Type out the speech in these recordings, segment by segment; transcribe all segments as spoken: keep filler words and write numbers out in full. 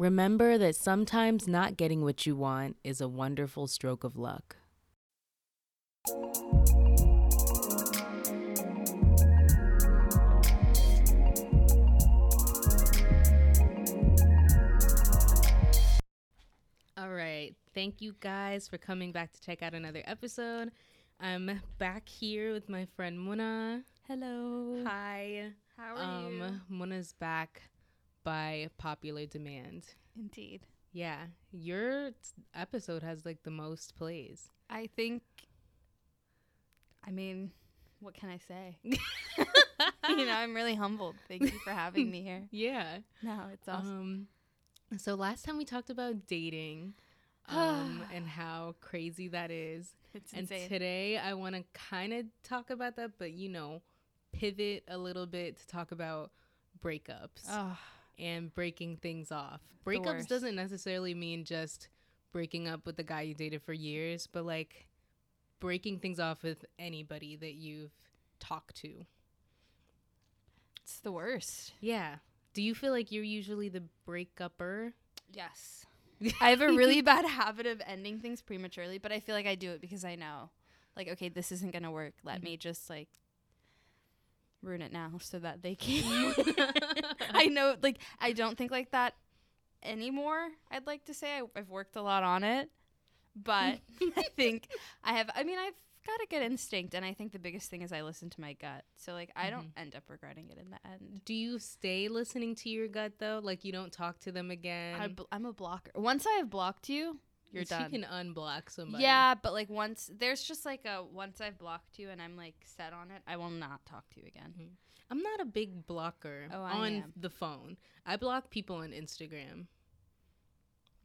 Remember that sometimes not getting what you want is a wonderful stroke of luck. All right. Thank you guys for coming back to check out another episode. I'm back here with my friend Muna. Hello. Hi. How are um, you? Muna's back by popular demand. Indeed. Yeah. Your t- episode has like the most plays. I think, I mean, what can I say? You know, I'm really humbled. Thank you for having me here. Yeah. No, it's awesome. Um, so last time we talked about dating um, and how crazy that is. It's and insane. Today I want to kind of talk about that, but you know, pivot a little bit to talk about breakups oh, and breaking things off. Breakups doesn't necessarily mean just breaking up with the guy you dated for years, but like breaking things off with anybody that you've talked to. It's the worst. Yeah. Do you feel like you're usually the breakupper? Yes. I have a really bad habit of ending things prematurely, but I feel like I do it because I know, like, okay, this isn't going to work. Let mm-hmm. me just like ruin it now so that they can. I know, like, I don't think like that anymore. I'd like to say I, I've worked a lot on it, but I think I have, I mean, I've got a good instinct, and I think the biggest thing is I listen to my gut. So, like, I mm-hmm. don't end up regretting it in the end. Do you stay listening to your gut, though? Like, you don't talk to them again? I bl- I'm a blocker. Once I have blocked you, you're she done. You can unblock somebody. Yeah, but, like, once, there's just, like, a, once I've blocked you and I'm, like, set on it, I will not talk to you again. Mm-hmm. I'm not a big blocker oh, on the phone. I block people on Instagram.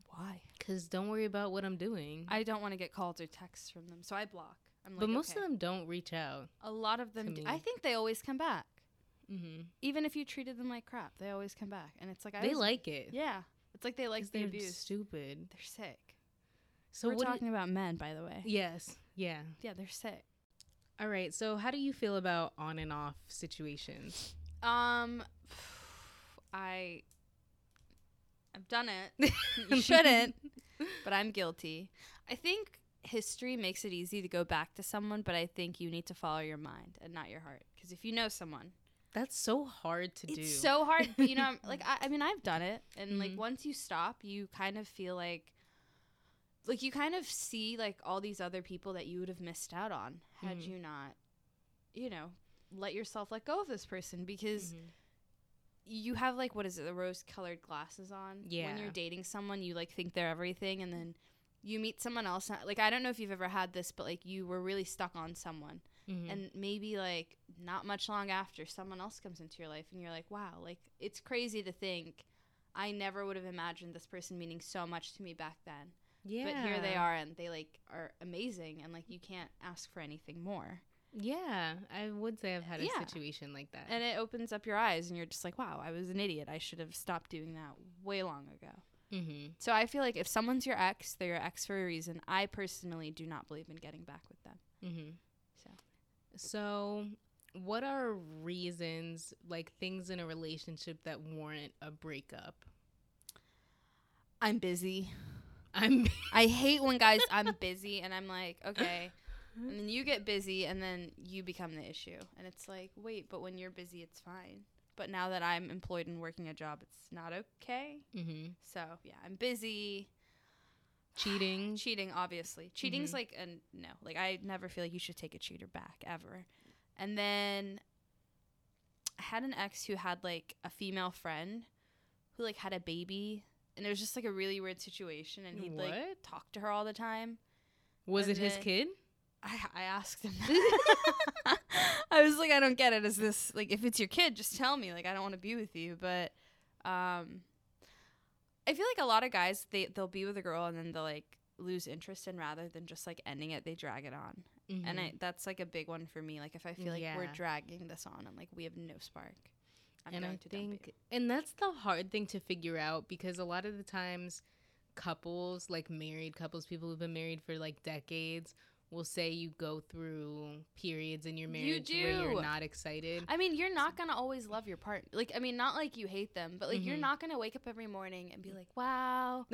Why? Because don't worry about what I'm doing. I don't want to get calls or texts from them, so I block. I'm but like, most okay. of them don't reach out. A lot of them do. I think they always come back. Mm-hmm. Even if you treated them like crap, they always come back. And it's like I They was, like it. Yeah. It's like they like the they're abuse. Stupid. They're sick. So We're what talking it, about men, by the way. Yes. Yeah. Yeah, they're sick. All right. So how do you feel about on and off situations? Um, I... I've done it. You shouldn't. But I'm guilty. I think... History makes it easy to go back to someone, but I think you need to follow your mind and not your heart. Because if you know someone, that's so hard to it's do. It's so hard, but you know, I'm, like I, I mean, I've done it, and mm-hmm. like once you stop, you kind of feel like, like you kind of see like all these other people that you would have missed out on had mm-hmm. you not, you know, let yourself let go of this person because. Mm-hmm. You have like what is it, the rose-colored glasses on? Yeah. When you're dating someone, you like think they're everything, and then. You meet someone else, like, I don't know if you've ever had this, but, like, you were really stuck on someone. Mm-hmm. And maybe, like, not much long after, someone else comes into your life, and you're like, wow, like, it's crazy to think I never would have imagined this person meaning so much to me back then. Yeah. But here they are, and they, like, are amazing, and, like, you can't ask for anything more. Yeah. I would say I've had yeah. a situation like that. And it opens up your eyes, and you're just like, wow, I was an idiot. I should have stopped doing that way long ago. Mm-hmm. So I feel like if someone's your ex, they're your ex for a reason. I personally do not believe in getting back with them. Mm-hmm. So, so what are reasons, like things in a relationship that warrant a breakup? I'm busy. I'm. I hate when guys. I'm busy, and I'm like, okay. And then you get busy, and then you become the issue, and it's like, wait, but when you're busy, it's fine. But now that I'm employed and working a job, it's not okay. Mm-hmm. So, yeah, I'm busy. Cheating. Cheating, obviously. Cheating's mm-hmm. like, a, no. Like, I never feel like you should take a cheater back, ever. And then I had an ex who had, like, a female friend who, like, had a baby. And it was just, like, a really weird situation. And he'd, what? like, talk to her all the time. Was and it his kid? I, I asked him that. I was like, I don't get it. Is this like, if it's your kid, just tell me, like, I don't want to be with you. But um, I feel like a lot of guys, they, they'll be with a girl and then they'll like lose interest. And rather than just like ending it, they drag it on. Mm-hmm. And I, that's like a big one for me. Like if I feel like yeah. we're dragging this on and like we have no spark, I'm and going I to think, dump you. And that's the hard thing to figure out because a lot of the times couples, like married couples, people who've been married for like decades will say you go through periods in your marriage you where you're not excited. I mean, you're not going to always love your partner. Like, I mean, not like you hate them, but like mm-hmm. you're not going to wake up every morning and be like, wow,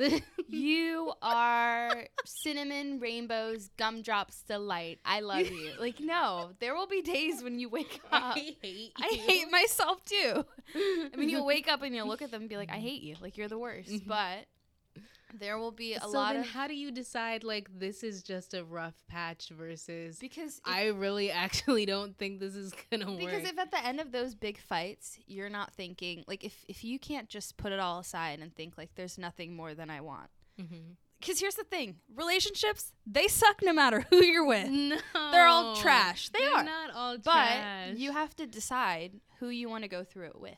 you are cinnamon rainbows, gumdrops delight. I love you. Like, no, there will be days when you wake up. I hate I you. hate myself too. I mean, you'll wake up and you'll look at them and be like, I hate you. Like, you're the worst. Mm-hmm. But there will be a so lot then of. So how do you decide, like, this is just a rough patch versus? Because if, I really actually don't think this is gonna because work. Because if at the end of those big fights, you're not thinking like if if you can't just put it all aside and think like there's nothing more than I want. Mm-hmm. Because here's the thing. Relationships, they suck no matter who you're with. No. They're all trash. They they're are. not all trash. But you have to decide who you want to go through it with.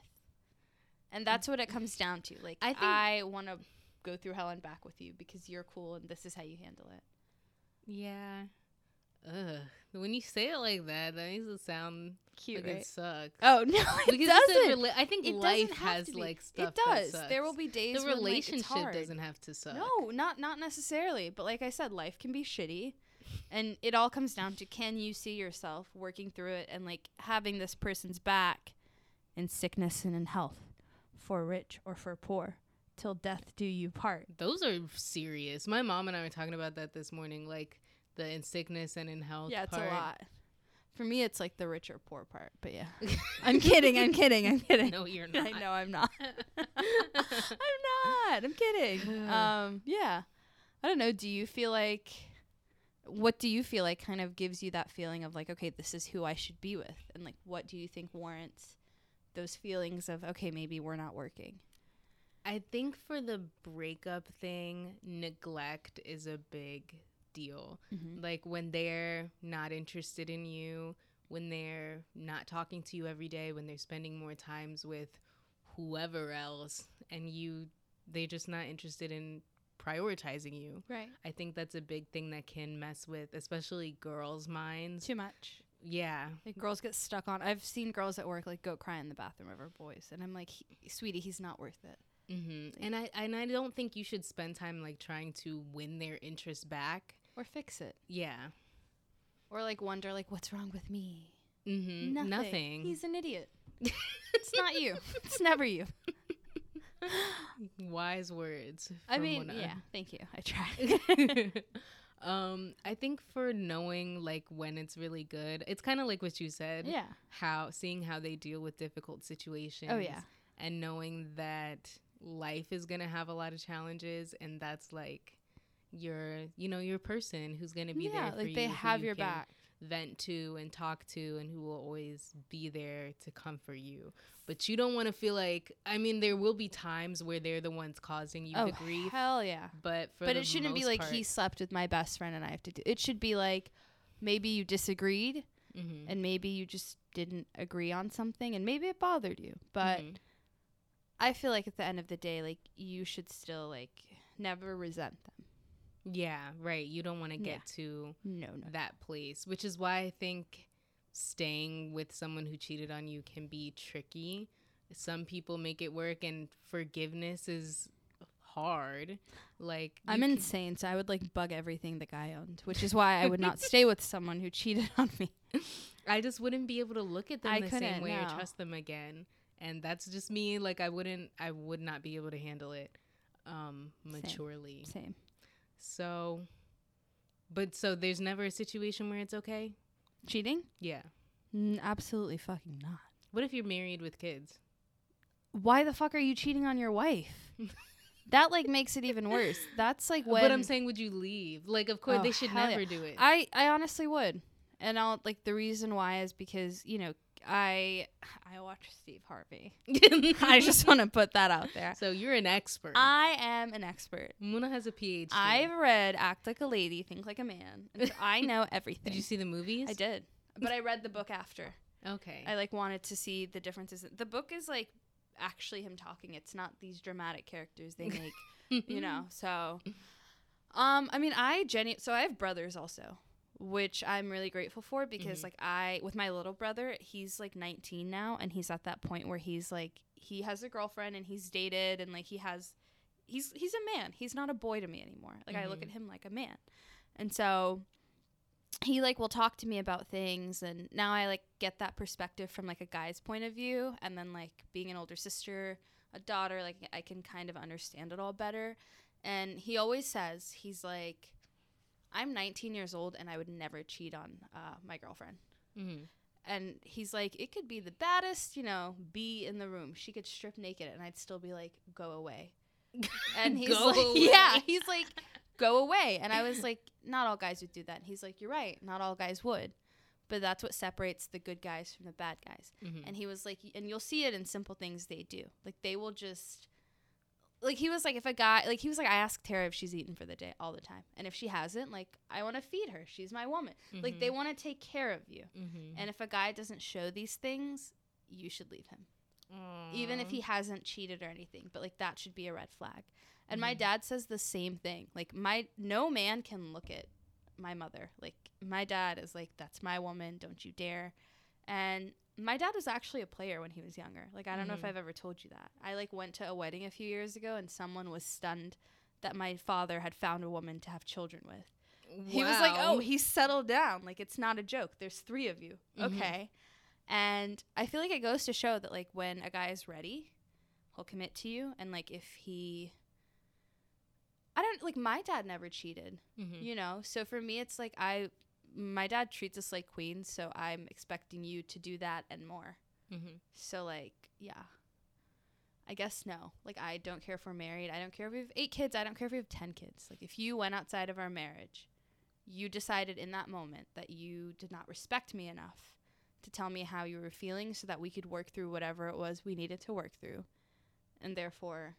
And that's what it comes down to. Like, I, think I want to go through hell and back with you because you're cool and this is how you handle it. Yeah. Ugh. When you say it like that, that makes it sound cute, like right? It sucks. Oh, no, it because doesn't. Rela- I think it life has, like, stuff that sucks. It does. There will be days the when, relationship like, doesn't have to suck. No, not not necessarily. But like I said, life can be shitty. And it all comes down to, can you see yourself working through it and, like, having this person's back in sickness and in health, for rich or for poor, till death do you part. Those are serious. My mom and I were talking about that this morning, like, the in sickness and in health yeah, it's part. A lot. For me, it's like the rich or poor part, but yeah. I'm kidding, I'm kidding, I'm kidding. No, you're not. I know I'm not. I'm not. I'm kidding. Um, yeah. I don't know. Do you feel like, what do you feel like kind of gives you that feeling of like, okay, this is who I should be with? And like, what do you think warrants those feelings of, okay, maybe we're not working? I think for the breakup thing, neglect is a big deal. Mm-hmm. Like, when they're not interested in you, when they're not talking to you every day, when they're spending more times with whoever else, and you they're just not interested in prioritizing you. Right. I think that's a big thing that can mess with, especially girls' minds. Too much. Yeah. Like, girls get stuck on. I've seen girls at work, like, go cry in the bathroom over boys, and I'm like, he, sweetie, he's not worth it. Mm-hmm. And I and I don't think you should spend time, like, trying to win their interest back or fix it. Yeah. Or, like, wonder, like, what's wrong with me? Mm-hmm. Nothing. Nothing. He's an idiot. It's not you. It's never you. Wise words. I mean, Muna. Yeah. Thank you. I tried. um, I think for knowing, like, when it's really good, it's kind of like what you said. Yeah. How seeing how they deal with difficult situations. Oh yeah. And knowing that life is gonna have a lot of challenges, and that's like your, you know, your person who's gonna be yeah, there for like you. They have you your back. Vent to and talk to, and who will always be there to comfort you. But you don't want to feel like, I mean, there will be times where they're the ones causing you oh, the grief. Hell yeah. But for but the it shouldn't be like part, he slept with my best friend and I have to do it. Should be like, maybe you disagreed, mm-hmm. and maybe you just didn't agree on something, and maybe it bothered you. But mm-hmm. I feel like at the end of the day, like, you should still, like, never resent them. Yeah, right. You don't want to get yeah. to no, no. that place, which is why I think staying with someone who cheated on you can be tricky. Some people make it work, and forgiveness is hard. Like, I'm insane, so I would, like, bug everything the guy owned, which is why I would not stay with someone who cheated on me. I just wouldn't be able to look at them I the same way no. or trust them again. And that's just me. Like, I wouldn't, I would not be able to handle it um, maturely. Same. Same. So, but so there's never a situation where it's okay? Cheating? Yeah. N- absolutely fucking not. What if you're married with kids? Why the fuck are you cheating on your wife? That, like, makes it even worse. That's, like, when. But I'm saying, would you leave? Like, of course, oh, they should never yeah. do it. I, I honestly would. And I'll, like, the reason why is because, you know, I I watch Steve Harvey. I just want to put that out there. So you're an expert. I am an expert. Muna has a P H D. I've read Act Like a Lady, Think Like a Man. And so I know everything. Did you see the movies? I did. But I read the book after. Okay. I, like, wanted to see the differences. The book is, like, actually him talking. It's not these dramatic characters they make, you know. So, um, I mean, I genu- so I have brothers also, which I'm really grateful for, because mm-hmm. like I with my little brother, he's like nineteen now, and he's at that point where he's like, he has a girlfriend and he's dated, and like he has he's he's a man. He's not a boy to me anymore. Like mm-hmm. I look at him like a man. And so he like will talk to me about things, and now I like get that perspective from like a guy's point of view, and then like being an older sister, a daughter, like I can kind of understand it all better. And he always says, he's like, I'm nineteen years old and I would never cheat on uh, my girlfriend. Mm-hmm. And he's like, it could be the baddest, you know, bee in the room. She could strip naked and I'd still be like, go away. And he's go like, away. Yeah, he's like, go away. And I was like, not all guys would do that. And he's like, you're right. Not all guys would. But that's what separates the good guys from the bad guys. Mm-hmm. And he was like, and you'll see it in simple things they do. Like they will just... Like, he was like, if a guy, like, he was like, I ask Tara if she's eaten for the day all the time. And if she hasn't, like, I want to feed her. She's my woman. Mm-hmm. Like, they want to take care of you. Mm-hmm. And if a guy doesn't show these things, you should leave him. Aww. Even if he hasn't cheated or anything. But, like, that should be a red flag. And mm-hmm. my dad says the same thing. Like, my, no man can look at my mother. Like, my dad is like, that's my woman. Don't you dare. And my dad was actually a player when he was younger. Like, I don't mm. know if I've ever told you that. I, like, went to a wedding a few years ago, and someone was stunned that my father had found a woman to have children with. Wow. He was like, oh, he's settled down. Like, it's not a joke. There's three of you. Mm-hmm. Okay. And I feel like it goes to show that, like, when a guy is ready, he'll commit to you. And, like, if he... I don't... Like, my dad never cheated, mm-hmm. you know? So, for me, it's like I... my dad treats us like queens, so I'm expecting you to do that and more. Mm-hmm. So, like, yeah. I guess no. Like, I don't care if we're married. I don't care if we have eight kids. I don't care if we have ten kids. Like, if you went outside of our marriage, you decided in that moment that you did not respect me enough to tell me how you were feeling so that we could work through whatever it was we needed to work through. And therefore,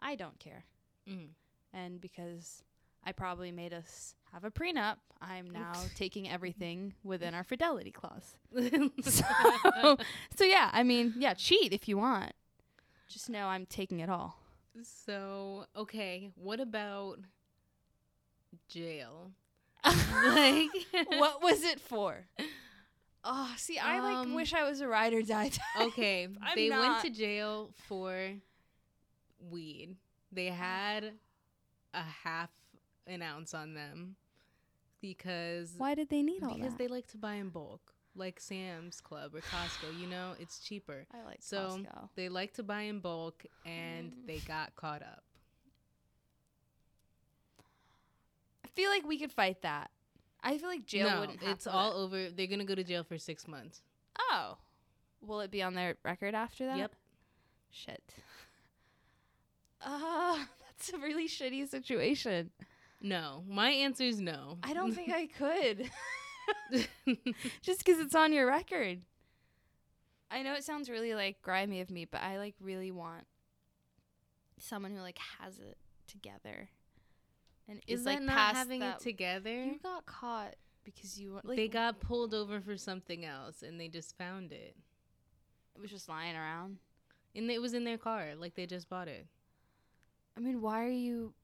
I don't care. Mm. And because... I probably made us have a prenup. I'm now taking everything within our fidelity clause. so, so, yeah, I mean, yeah, cheat if you want. Just know I'm taking it all. So, okay, what about jail? Like, what was it for? Oh, see, I, like, um, wish I was a ride or die type. Okay, they not. went to jail for weed. They had a half... an ounce on them because why did they need all that? Because they like to buy in bulk, like Sam's Club or Costco, you know, it's cheaper. I like so Costco. They like to buy in bulk, and mm. they got caught up. I feel like we could fight that. I feel like jail no, wouldn't happen. It's all that. Over. They're gonna go to jail for six months. Oh, will it be on their record after that? Yep. Shit. Uh, that's a really shitty situation. No. My answer is no. I don't think I could. Just because it's on your record. I know it sounds really, like, grimy of me, but I, like, really want someone who, like, has it together. And is, is like, not past having that it together? You got caught because you... Like, they got pulled over for something else, and they just found it. It was just lying around? And it was in their car. Like, they just bought it. I mean, why are you...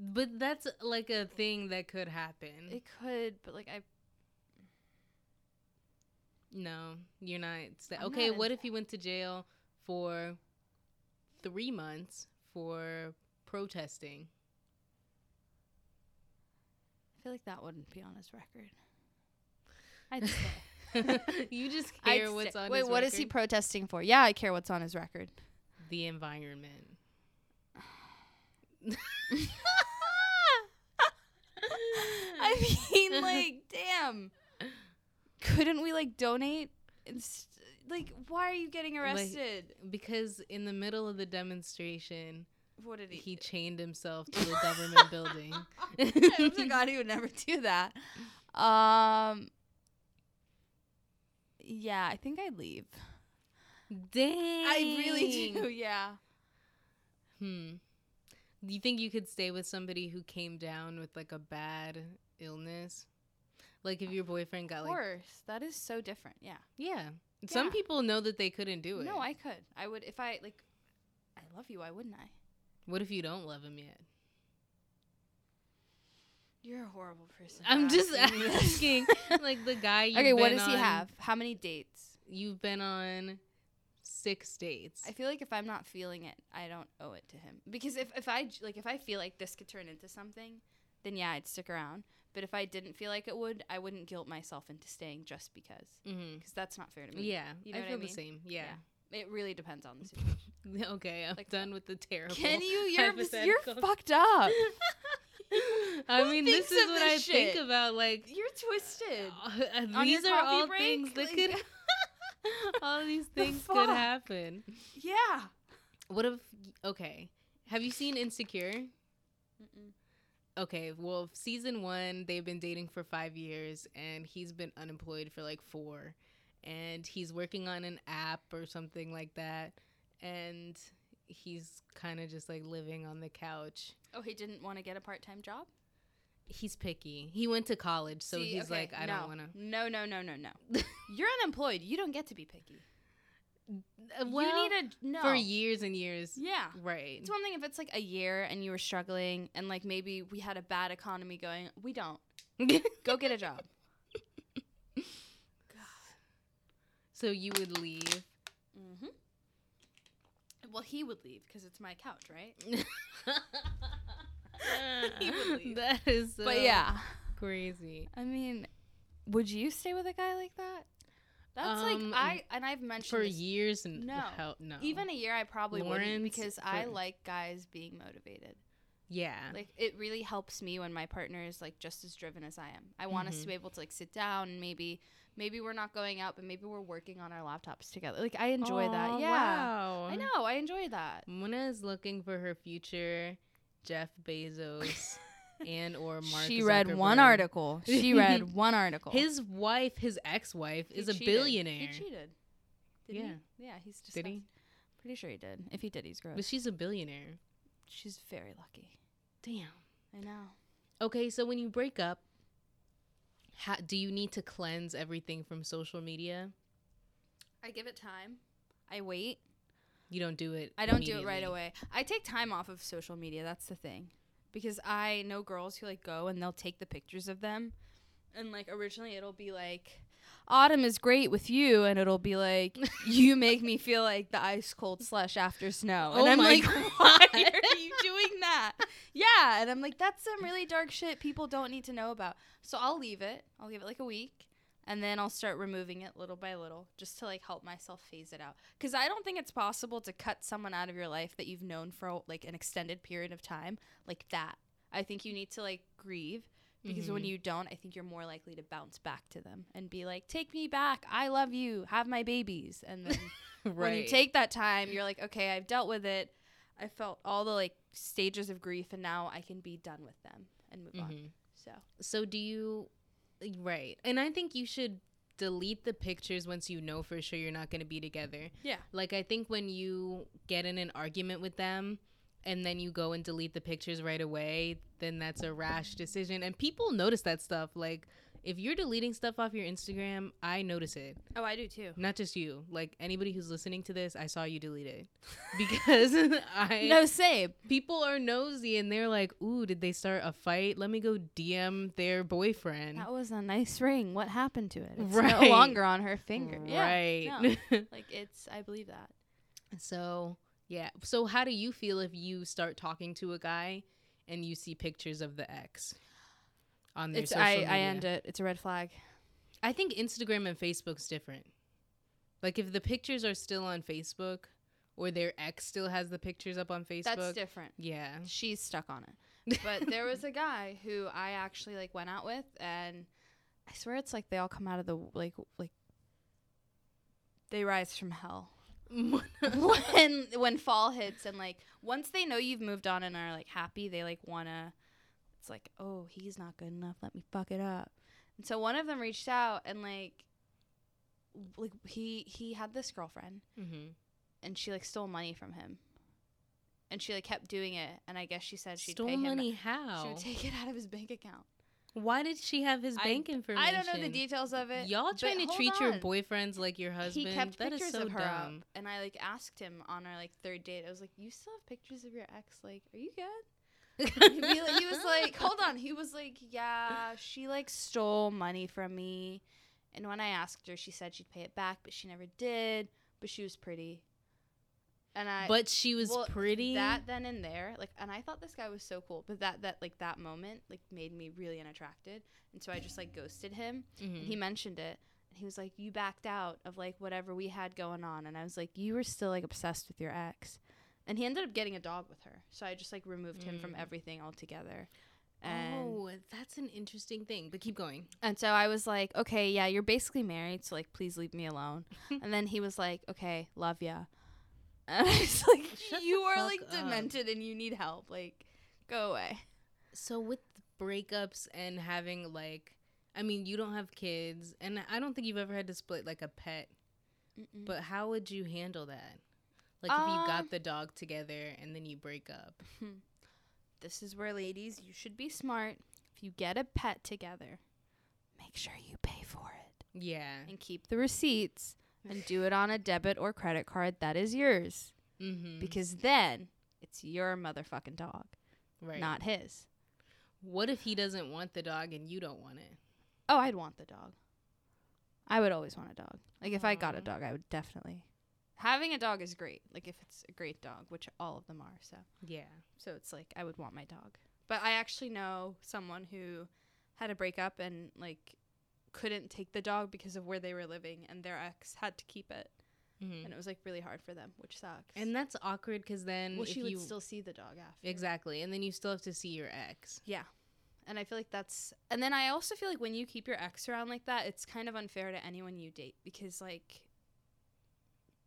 But that's, like, a thing that could happen. It could, but, like, I... No, you're not. St- okay, not what if you went to jail for three months for protesting? I feel like that wouldn't be on his record. I'd say. You just care I'd what's stay. on Wait, his record? Wait, what is he protesting for? Yeah, I care what's on his record. The environment. I mean, like, damn. Couldn't we, like, donate? St- like, why are you getting arrested? Like, because in the middle of the demonstration, what did he, he chained himself to a government building. I hope to God he would never do that. Um. Yeah, I think I'd leave. Dang. I really do, yeah. Hmm. Do you think you could stay with somebody who came down with, like, a bad illness? Like, if your boyfriend got, like... Of course. Like, that is so different, yeah. Yeah. yeah. Some people know that they couldn't do it. No, I could. I would... If I, like... I love you, why wouldn't I? What if you don't love him yet? You're a horrible person. I'm just asking. Like, the guy you've okay, been on... Okay, what does he have? How many dates? You've been on... Six dates. I feel like if I'm not feeling it, I don't owe it to him. Because if, if I like if I feel like this could turn into something, then yeah, I'd stick around. But if I didn't feel like it would, I wouldn't guilt myself into staying just because. Because mm-hmm. that's not fair to me. Yeah, you know I feel I mean? the same. Yeah. yeah. It really depends on the situation. okay, I'm like, done with the terrible Can you? You're, you're fucked up. I Who mean, this is what this I shit? think about. Like, you're twisted. Uh, these are all break? things that like, could. all these things the could happen. Yeah. What if? Okay. Have you seen Insecure? Mm-mm. Okay. Well, season one, they've been dating for five years, and he's been unemployed for like four, and he's working on an app or something like that, and he's kind of just like living on the couch. Oh, he didn't want to get a part-time job? He's picky. He went to college, so See, he's okay, like, I no. don't want to. No, no, no, no, no. You're unemployed. You don't get to be picky. Well, you need a no. for years and years. Yeah. Right. It's one thing if it's like a year and you were struggling and like maybe we had a bad economy going. We don't. Go get a job. God. So you would leave. Mm-hmm. Well, he would leave because it's my couch, right? He would leave. That is so but yeah. crazy. I mean, would you stay with a guy like that? That's um, like I and I've mentioned for this. years and no, how, no, even a year I probably Lawrence wouldn't because for, I like guys being motivated. Yeah, like it really helps me when my partner is like just as driven as I am. I want mm-hmm. us to be able to like sit down and maybe maybe we're not going out, but maybe we're working on our laptops together. Like I enjoy Aww, that. Yeah, wow. I know I enjoy that. Muna is looking for her future Jeff Bezos. And or Mark she read Zuckerberg. one article. She read one article. His wife, his ex-wife, he is cheated. a billionaire. He cheated. Didn't yeah, he? yeah, he's disgusting. Did he? Pretty sure he did. If he did, he's gross. But she's a billionaire. She's very lucky. Damn, I know. Okay, so when you break up, how, do you need to cleanse everything from social media? I give it time. I wait. You don't do it. I don't do it right away. I take time off of social media. That's the thing. Because I know girls who, like, go and they'll take the pictures of them. And, like, originally it'll be, like, autumn is great with you. And it'll be, like, you make me feel like the ice cold slush after snow. And oh I'm, like, God. why are you doing that? Yeah. And I'm, like, that's some really dark shit people don't need to know about. So I'll leave it. I'll give it, like, a week. And then I'll start removing it little by little just to, like, help myself phase it out. Because I don't think it's possible to cut someone out of your life that you've known for, like, an extended period of time like that. I think you need to, like, grieve because mm-hmm. when you don't, I think you're more likely to bounce back to them and be like, take me back. I love you. Have my babies. And then right. when you take that time, you're like, okay, I've dealt with it. I felt all the, like, stages of grief, and now I can be done with them and move mm-hmm. on. So, So do you... Right. And I think you should delete the pictures once you know for sure you're not going to be together. Yeah. Like, I think when you get in an argument with them and then you go and delete the pictures right away, then that's a rash decision. And people notice that stuff. Like, if you're deleting stuff off your Instagram, I notice it. Oh, I do too. Not just you. Like, anybody who's listening to this, I saw you delete it. Because I... No, same. People are nosy, and they're like, ooh, did they start a fight? Let me go D M their boyfriend. That was a nice ring. What happened to it? It's right. no longer on her finger. Right. Yeah, no. Like, it's... I believe that. So, yeah. So, how do you feel if you start talking to a guy and you see pictures of the ex? On their it's, social I, media. I end it. It's a red flag. I think Instagram and Facebook's different. Like, if the pictures are still on Facebook or their ex still has the pictures up on Facebook. That's different. Yeah. She's stuck on it. But there was a guy who I actually, like, went out with, and I swear it's like they all come out of the, like, like they rise from hell. when when fall hits, and, like, once they know you've moved on and are, like, happy, they, like, want to. It's like, oh, he's not good enough. Let me fuck it up. And so one of them reached out, and like, like he he had this girlfriend, mm-hmm. and she like stole money from him, and she like kept doing it. And I guess she said she'd stole pay money. Him, how she would take it out of his bank account. Why did she have his I, bank information? I don't know the details of it. Y'all trying to treat on. your boyfriends like your husband? He kept that pictures is so of her dumb. Up, and I like asked him on our like third date. I was like, you still have pictures of your ex? Like, are you good? he, he was like, hold on. He was like, yeah, she like stole money from me. And when I asked her, she said she'd pay it back, but she never did. But she was pretty. And I, but she was well, pretty. That then and there, like, and I thought this guy was so cool, but that, that, like, that moment, like, made me really unattracted, and so I just, like, ghosted him. Mm-hmm. And he mentioned it, and he was like, "You backed out of, like, whatever we had going on," and I was like, "You were still, like, obsessed with your ex," and he ended up getting a dog with her. So I just, like, removed mm. him from everything altogether. And oh, that's an interesting thing, but keep going. And so I was like, "Okay, yeah, you're basically married, so, like, please leave me alone." And then he was like, "Okay, love ya." And I was like, Shut you are, like, up. demented and you need help. Like, go away. So with breakups and having, like, I mean, you don't have kids. And I don't think you've ever had to split, like, a pet. Mm-mm. But how would you handle that? Like, um, if you got the dog together and then you break up. This is where, ladies, you should be smart. If you get a pet together, make sure you pay for it. Yeah. And keep the receipts. And do it on a debit or credit card that is yours. Mm-hmm. Because then it's your motherfucking dog, right? Not his. What if he doesn't want the dog and you don't want it? Oh, I'd want the dog. I would always want a dog. Like, if Aww. I got a dog, I would definitely. Having a dog is great. Like, if it's a great dog, which all of them are. So yeah. So it's like, I would want my dog. But I actually know someone who had a breakup and, like, couldn't take the dog because of where they were living, and their ex had to keep it. Mm-hmm. And it was, like, really hard for them, which sucks. And that's awkward because then, well, if she would you still see the dog after. Exactly. And then you still have to see your ex. Yeah. And I feel like that's, and then I also feel like when you keep your ex around like that, it's kind of unfair to anyone you date, because, like,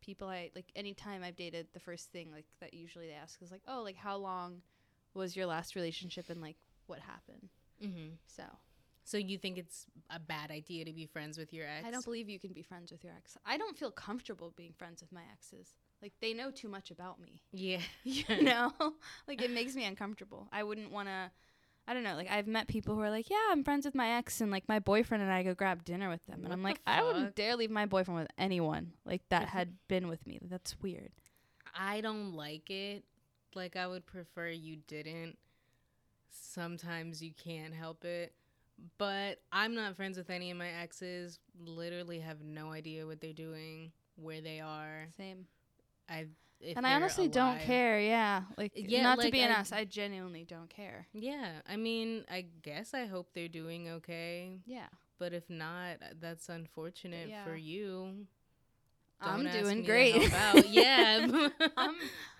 people I, like, anytime I've dated, the first thing, like, that usually they ask is, like, oh, like, how long was your last relationship and, like, what happened? Mm-hmm. So So you think it's a bad idea to be friends with your ex? I don't believe you can be friends with your ex. I don't feel comfortable being friends with my exes. Like, they know too much about me. Yeah. You know? Like, it makes me uncomfortable. I wouldn't want to, I don't know, like, I've met people who are like, yeah, I'm friends with my ex, and, like, my boyfriend and I go grab dinner with them. And what I'm like, fuck? I wouldn't dare leave my boyfriend with anyone, like, that had been with me. That's weird. I don't like it. Like, I would prefer you didn't. Sometimes you can't help it. But I'm not friends with any of my exes. Literally have no idea what they're doing, where they are. Same. I if And I honestly alive. don't care, yeah. Like, yeah, not like, to be an I, ass, I genuinely don't care. Yeah. I mean, I guess I hope they're doing okay. Yeah. But if not, that's unfortunate yeah. for you. Don't I'm doing great. yeah. I'm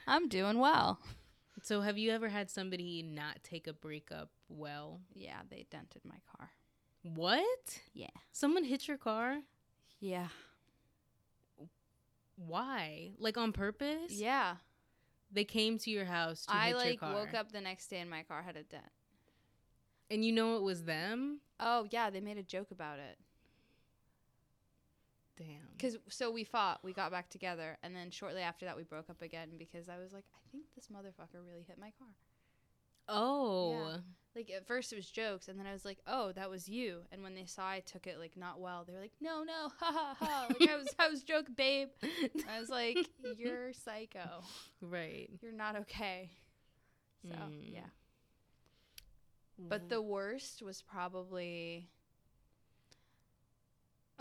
I'm doing well. So have you ever had somebody not take a breakup well? Yeah, they dented my car. What? Yeah. Someone hit your car? Yeah. Why? Like, on purpose? Yeah. They came to your house to I, hit like, your car. I, like, woke up the next day and my car had a dent. And you know it was them? Oh, yeah. They made a joke about it. Damn. Because so we fought, we got back together, and then shortly after that we broke up again because I was like, I think this motherfucker really hit my car. Oh. Yeah. Like, at first it was jokes, and then I was like, oh, that was you. And when they saw I took it, like, not well, they were like, no, no, ha, ha, ha. Like, I was, I was joke, babe. And I was like, you're psycho. Right. You're not okay. So, mm. yeah. Mm. But the worst was probably...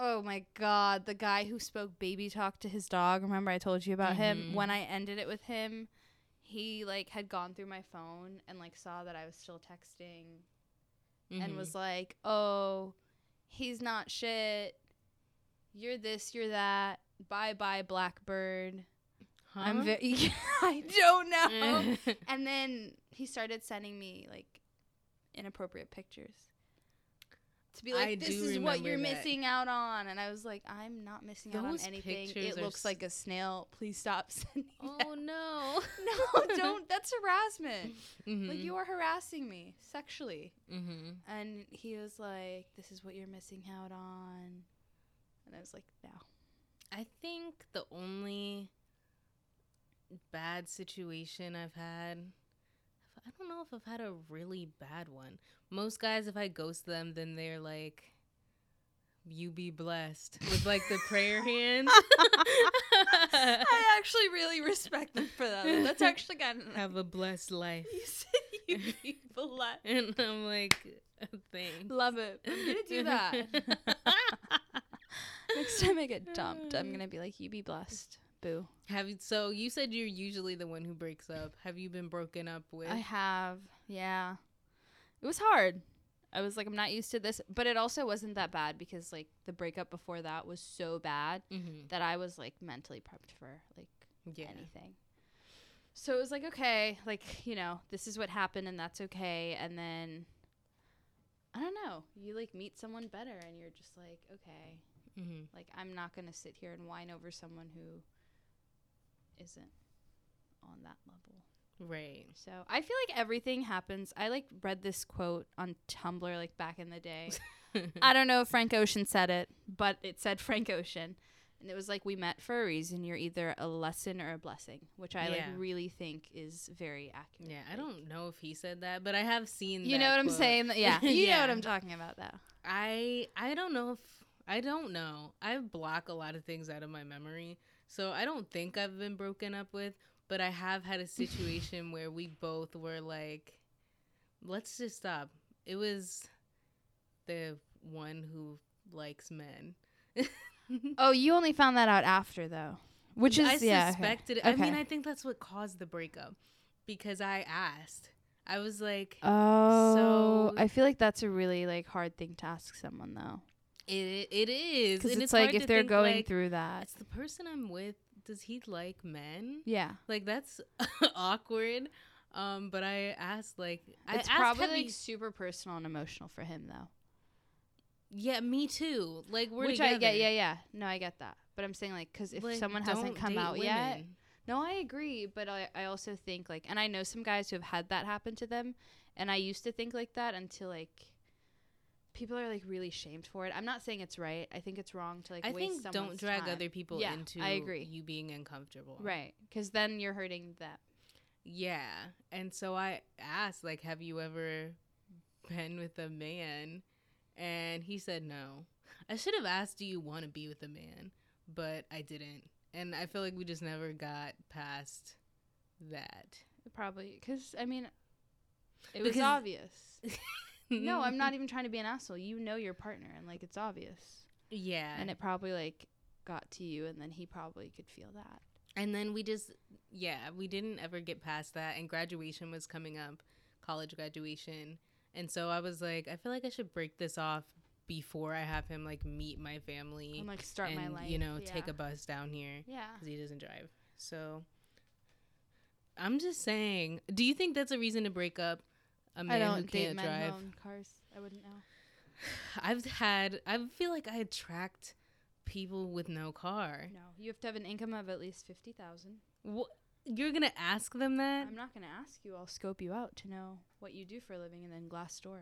Oh, my God. The guy who spoke baby talk to his dog. Remember I told you about mm-hmm. him? When I ended it with him, he, like, had gone through my phone and, like, saw that I was still texting mm-hmm. and was like, oh, he's not shit. You're this, you're that. Bye-bye, Blackbird. Huh? I'm very- I don't know. And then he started sending me, like, inappropriate pictures. To be like, I this is what you're that. missing out on. And I was like, I'm not missing Those out on anything. It looks like a snail. Please stop sending Oh, that. no. No, don't. That's harassment. Mm-hmm. Like, you are harassing me sexually. Mm-hmm. And he was like, this is what you're missing out on. And I was like, no. I think the only bad situation I've had... I don't know if I've had a really bad one. Most guys, if I ghost them, then they're like, you be blessed. With, like, the prayer hand. I actually really respect them for that. That's actually kind of... Have a blessed life. You said you be blessed. And I'm like, thanks. Love it. I'm going to do that. Next time I get dumped, I'm going to be like, you be blessed. Boo. Have you, so you said you're usually the one who breaks up. Have you been broken up with? I have. Yeah. It was hard. I was like, I'm not used to this, but it also wasn't that bad because like the breakup before that was so bad mm-hmm. that I was like mentally prepped for like yeah. anything. So it was like, okay, like, you know, this is what happened and that's okay. And then I don't know, you like meet someone better and you're just like, okay, mm-hmm. like I'm not going to sit here and whine over someone who isn't on that level. Right. So I feel like everything happens. I like read this quote on Tumblr like back in the day. I don't know if Frank Ocean said it, but it said Frank Ocean. And it was like, we met for a reason. You're either a lesson or a blessing, which I yeah. like really think is very accurate. Yeah, I don't know if he said that, but I have seen you that. You know what quote. I'm saying? Yeah. You yeah. know what I'm talking about though. I I don't know if I don't know. I block a lot of things out of my memory. So I don't think I've been broken up with, but I have had a situation where we both were like, let's just stop. It was the one who likes men. Oh, you only found that out after, though, which is I yeah, suspected. Okay. I mean, I think that's what caused the breakup because I asked. I was like, "Oh, so I feel like that's a really like hard thing to ask someone, though." It it is because it's, it's like if they're going like, through that, it's the person I'm with. Does he like men? Yeah, like that's awkward. Um, but I asked like it's I probably asked like super personal and emotional for him, though. Yeah, me too. Like we're Which together. I get, yeah, yeah. No, I get that. But I'm saying like, because if like, someone hasn't come out women. yet, no, I agree. But I, I also think like, and I know some guys who have had that happen to them, and I used to think like that until like, people are like really shamed for it. I'm not saying it's right. I think it's wrong to like. I waste think don't drag time. other people yeah, into. I agree. You being uncomfortable, right? Because then you're hurting them. Yeah, and so I asked like, have you ever been with a man? And he said no. I should have asked, do you want to be with a man? But I didn't. And I feel like we just never got past that. Probably. Because, I mean, it because was obvious. No, I'm not even trying to be an asshole. You know your partner, and, like, it's obvious. Yeah. And it probably, like, got to you, and then he probably could feel that. And then we just, yeah, we didn't ever get past that. And graduation was coming up, college graduation. And so I was like, I feel like I should break this off before I have him, like, meet my family. And, like, start and, my life. You know, yeah. take a bus down here. Yeah. Because he doesn't drive. So I'm just saying, do you think that's a reason to break up a man I don't who date can't men drive? Who own cars. I wouldn't know. I've had, I feel like I attract people with no car. No. You have to have an income of at least fifty thousand dollars. What? You're going to ask them that? I'm not going to ask you. I'll scope you out to know what you do for a living and then Glassdoor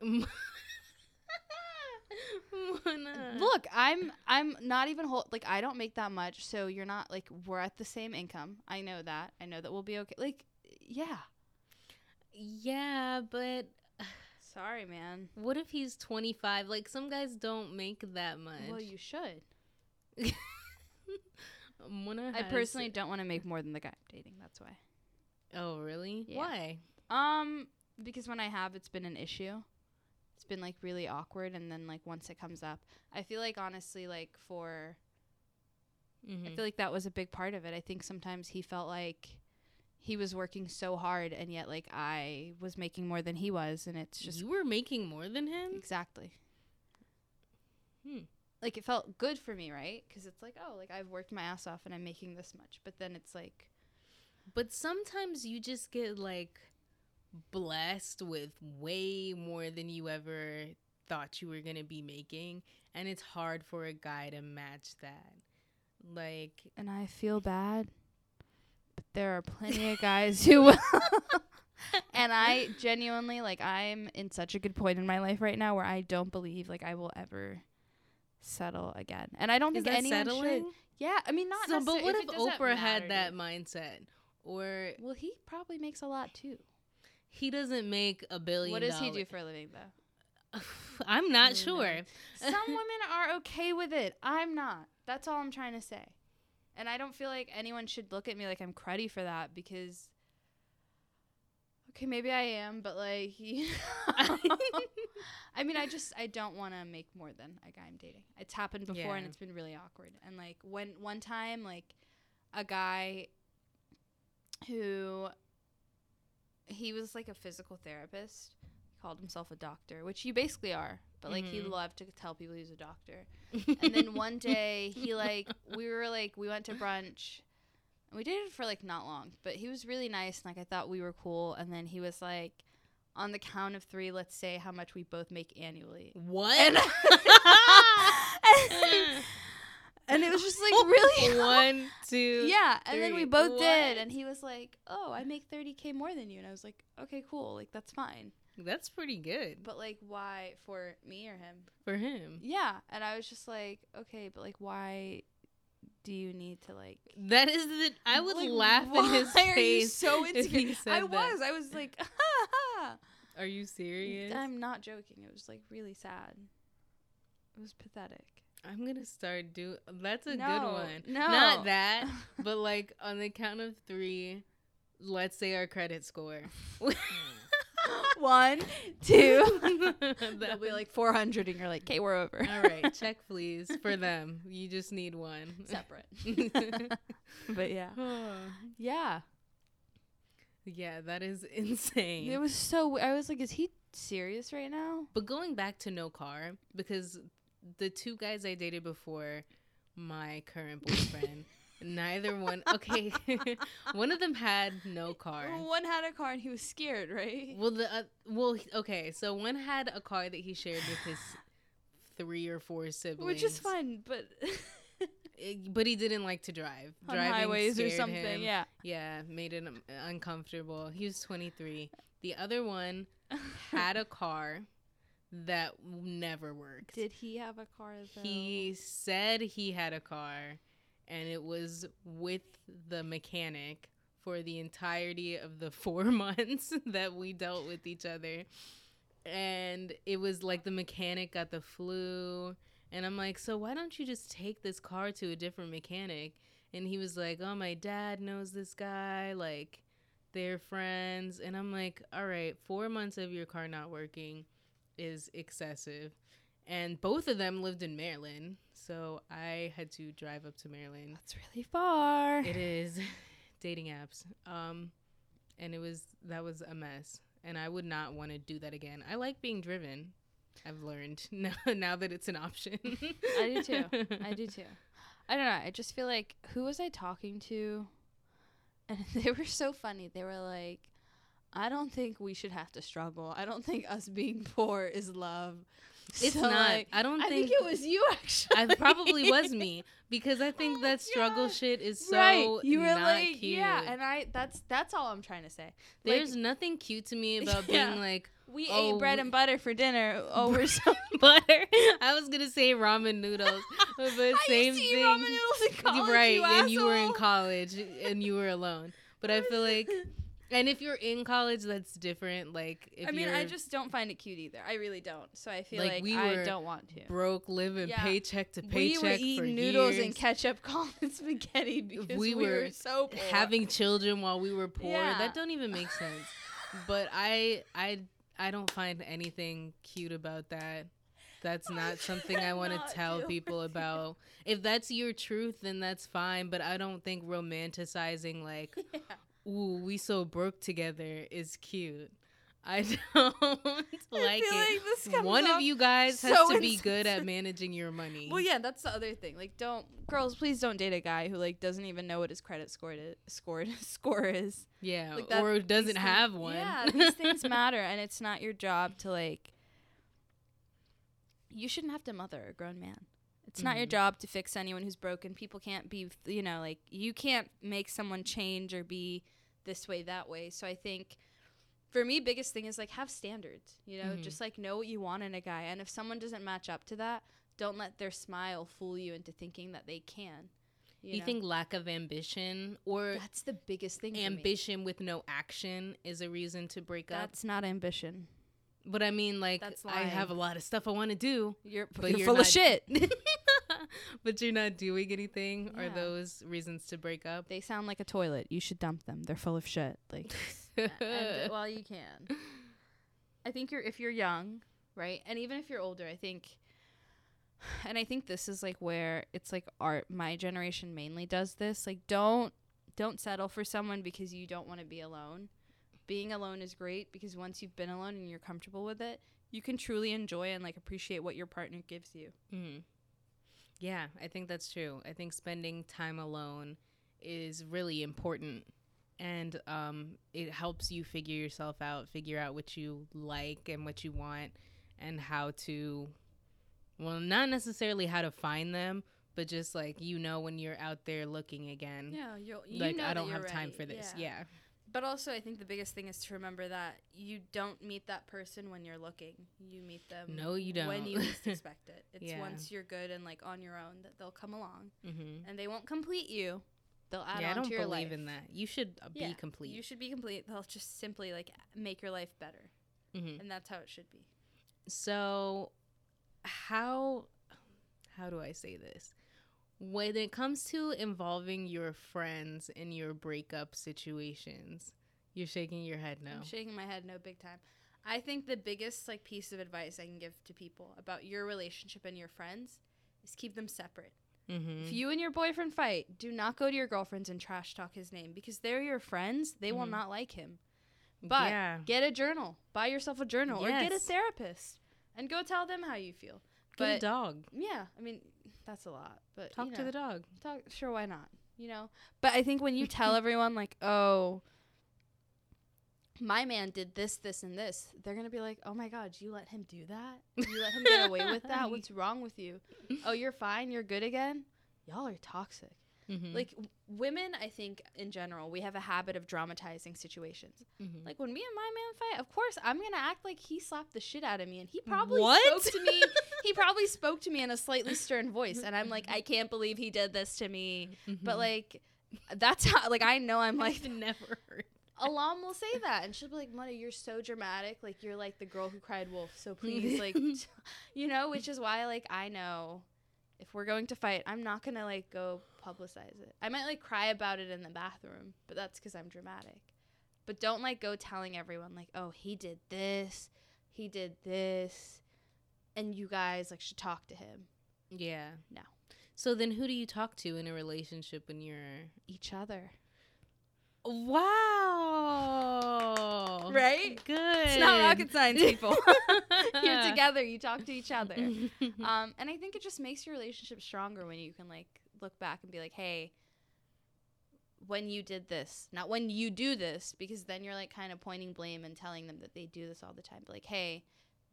it. Muna. Look, I'm I'm not even whole, like I don't make that much, so you're not like we're at the same income. I know that. I know that we'll be okay. Like yeah. Yeah, but sorry, man. What if he's twenty-five? Like some guys don't make that much. Well, you should. I personally don't want to make more than the guy I'm dating. That's why. Oh, really? Yeah. Why? Um, because when I have, it's been an issue. It's been, like, really awkward. And then, like, once it comes up, I feel like, honestly, like, for mm-hmm. I feel like that was a big part of it. I think sometimes he felt like he was working so hard and yet, like, I was making more than he was. And it's just. You were making more than him? Exactly. Hmm. Like, it felt good for me, right? Because it's like, oh, like, I've worked my ass off and I'm making this much. But then it's like. But sometimes you just get, like, blessed with way more than you ever thought you were going to be making. And it's hard for a guy to match that. Like. And I feel bad. But there are plenty of guys who will. And I genuinely, like, I'm in such a good point in my life right now where I don't believe, like, I will ever settle again, and I don't think anyone should. Yeah, I mean, not so. But what if Oprah had that mindset? Or well, he probably makes a lot too. He doesn't make a billion. What does he do for a living, though? I'm not sure. Some women are okay with it. I'm not. That's all I'm trying to say. And I don't feel like anyone should look at me like I'm cruddy for that because. Okay, maybe I am, but like he I mean, I just I don't want to make more than a guy I'm dating. It's happened before, yeah. and it's been really awkward. And like when one time, like a guy who he was like a physical therapist, called himself a doctor, which you basically are, but like mm-hmm. he loved to tell people he was a doctor. And then one day he like we were like we went to brunch. We dated for, like, not long, but he was really nice, and, like, I thought we were cool, and then he was, like, on the count of three, let's say how much we both make annually. What? And, and, and it was just, like, really... One, two, Yeah, and three. Then we both what? did, and he was like, oh, I make thirty K more than you, and I was like, okay, cool, like, that's fine. That's pretty good. But, like, why for me or him? For him. Yeah, and I was just like, okay, but, like, why... Do you need to like? That is the I would like, laugh in his face. Are you so insecure? I was. That. I was like, ha ha. Are you serious? I'm not joking. It was like really sad. It was pathetic. I'm gonna start do. That's a no, good one. No, not that. But like on the count of three, let's say our credit score. One, two. That'll be like four hundred, and you're like, okay, we're over. All right, check, please, for them. You just need one. Separate. But yeah. Yeah. Yeah, that is insane. It was so, I was like, is he serious right now? But going back to no car, because the two guys I dated before my current boyfriend, neither one. Okay, one of them had no car. Well, one had a car and he was scared, right? Well, the uh, well, okay. So one had a car that he shared with his three or four siblings, which is fun, but it, but he didn't like to drive. On highways or something, him. yeah, yeah, made it um, uncomfortable. He was twenty-three. The other one had a car that never worked. Did he have a car though? He said he had a car. And it was with the mechanic for the entirety of the four months that we dealt with each other. And it was like the mechanic got the flu. And I'm like, so why don't you just take this car to a different mechanic? And he was like, oh, my dad knows this guy. Like, they're friends. And I'm like, all right, four months of your car not working is excessive. And both of them lived in Maryland. So I had to drive up to Maryland. That's really far. It is. Dating apps. Um, and it was, that was a mess. And I would not want to do that again. I like being driven. I've learned now, now that it's an option. I do too. I do too. I don't know. I just feel like, who was I talking to? And they were so funny. They were like, I don't think we should have to struggle. I don't think us being poor is love. It's so not. Like, I don't think. I think it was you, actually. I probably was me, because I think oh, that struggle yeah. shit is so right. You were not like, cute. Yeah, and I. That's that's all I'm trying to say. There's like, nothing cute to me about yeah. being like. We oh, ate bread and butter for dinner. Oh, we're so butter. I was gonna say ramen noodles, but I same used to thing. Eat ramen noodles in college, right? You and asshole. You were in college and you were alone. But I feel like. And if you're in college, that's different. Like, if I mean, I just don't find it cute either. I really don't. So I feel like, like we I don't want to. Broke, living yeah. paycheck to paycheck. We were eating for noodles years. And ketchup, called it spaghetti because we, we were, were so poor. Having children while we were poor. Yeah. That don't even make sense. But I, I, I don't find anything cute about that. That's not something I want to tell people about. If that's your truth, then that's fine. But I don't think romanticizing like. Yeah. Ooh, we so broke together is cute. I don't like I it. Like one of you guys so has to be good at managing your money. Well, yeah, that's the other thing. Like, don't girls, please don't date a guy who like doesn't even know what his credit score is, scored score is. Yeah, like that, or doesn't things, have one. Yeah, these things matter, and it's not your job to like. You shouldn't have to mother a grown man. It's not your job to fix anyone who's broken. People can't be, you know, like you can't make someone change or be this way, that way. So I think for me, biggest thing is like have standards, you know, mm-hmm. just like know what you want in a guy. And if someone doesn't match up to that, don't let their smile fool you into thinking that they can. You, you know? Think lack of ambition or that's the biggest thing. Ambition with no action is a reason to break that's up. That's not ambition. But I mean, like, I have a lot of stuff I want to do. You're, but you're, you're full not. Of shit. but you're not doing anything, yeah. Are those reasons to break up? They sound like a toilet. You should dump them. They're full of shit. Like, and, and, well, you can. I think you're if you're young, right? And even if you're older, I think. And I think this is like where it's like art. My generation mainly does this. Like, don't don't settle for someone because you don't want to be alone. Being alone is great because once you've been alone and you're comfortable with it, you can truly enjoy and like appreciate what your partner gives you. Mm-hmm. Yeah, I think that's true. I think spending time alone is really important, and um, it helps you figure yourself out, figure out what you like and what you want, and how to, well, not necessarily how to find them, but just like, you know, when you're out there looking again. Yeah, you'll, you like, know I don't that you're have ready. Time for this. Yeah. yeah. But also, I think the biggest thing is to remember that you don't meet that person when you're looking. You meet them no, you don't. when you least expect it. It's yeah. once you're good and, like, on your own that they'll come along. Mm-hmm. And they won't complete you. They'll add yeah, on to your life. I don't believe in that. You should uh, yeah, be complete. You should be complete. They'll just simply, like, make your life better. Mm-hmm. And that's how it should be. So how how do I say this? When it comes to involving your friends in your breakup situations, you're shaking your head no. I'm shaking my head no big time. I think the biggest like piece of advice I can give to people about your relationship and your friends is keep them separate. Mm-hmm. If you and your boyfriend fight, do not go to your girlfriend's and trash talk his name because they're your friends. They mm-hmm. will not like him. But yeah. get a journal. Buy yourself a journal yes. or get a therapist and go tell them how you feel. But, get a dog. Yeah. I mean, that's a lot. But talk you know, to the dog. Talk, sure, why not? You know? But I think when you tell everyone, like, oh, my man did this, this, and this, they're going to be like, oh, my God, you let him do that? You let him get away with that? What's wrong with you? Oh, you're fine? You're good again? Y'all are toxic. Mm-hmm. Like, w- women, I think, in general, we have a habit of dramatizing situations. Mm-hmm. Like, when me and my man fight, of course, I'm going to act like he slapped the shit out of me. And he probably what? spoke to me. He probably spoke to me in a slightly stern voice. And I'm like, I can't believe he did this to me. Mm-hmm. But, like, that's how, like, I know I'm like, never heard. Alam will say that. And she'll be like, Mona, you're so dramatic. Like, you're like the girl who cried wolf. So please, like, t- you know, which is why, like, I know. If we're going to fight, I'm not going to, like, go publicize it. I might, like, cry about it in the bathroom, but that's because I'm dramatic. But don't, like, go telling everyone, like, oh, he did this, he did this, and you guys, like, should talk to him. Yeah. No. So then who do you talk to in a relationship when you're... Each other. Wow. Right? Good. It's not rocket science, people. You're together. You talk to each other. Um, and I think it just makes your relationship stronger when you can, like, look back and be like, hey, when you did this, not when you do this, because then you're, like, kind of pointing blame and telling them that they do this all the time. But, like, hey,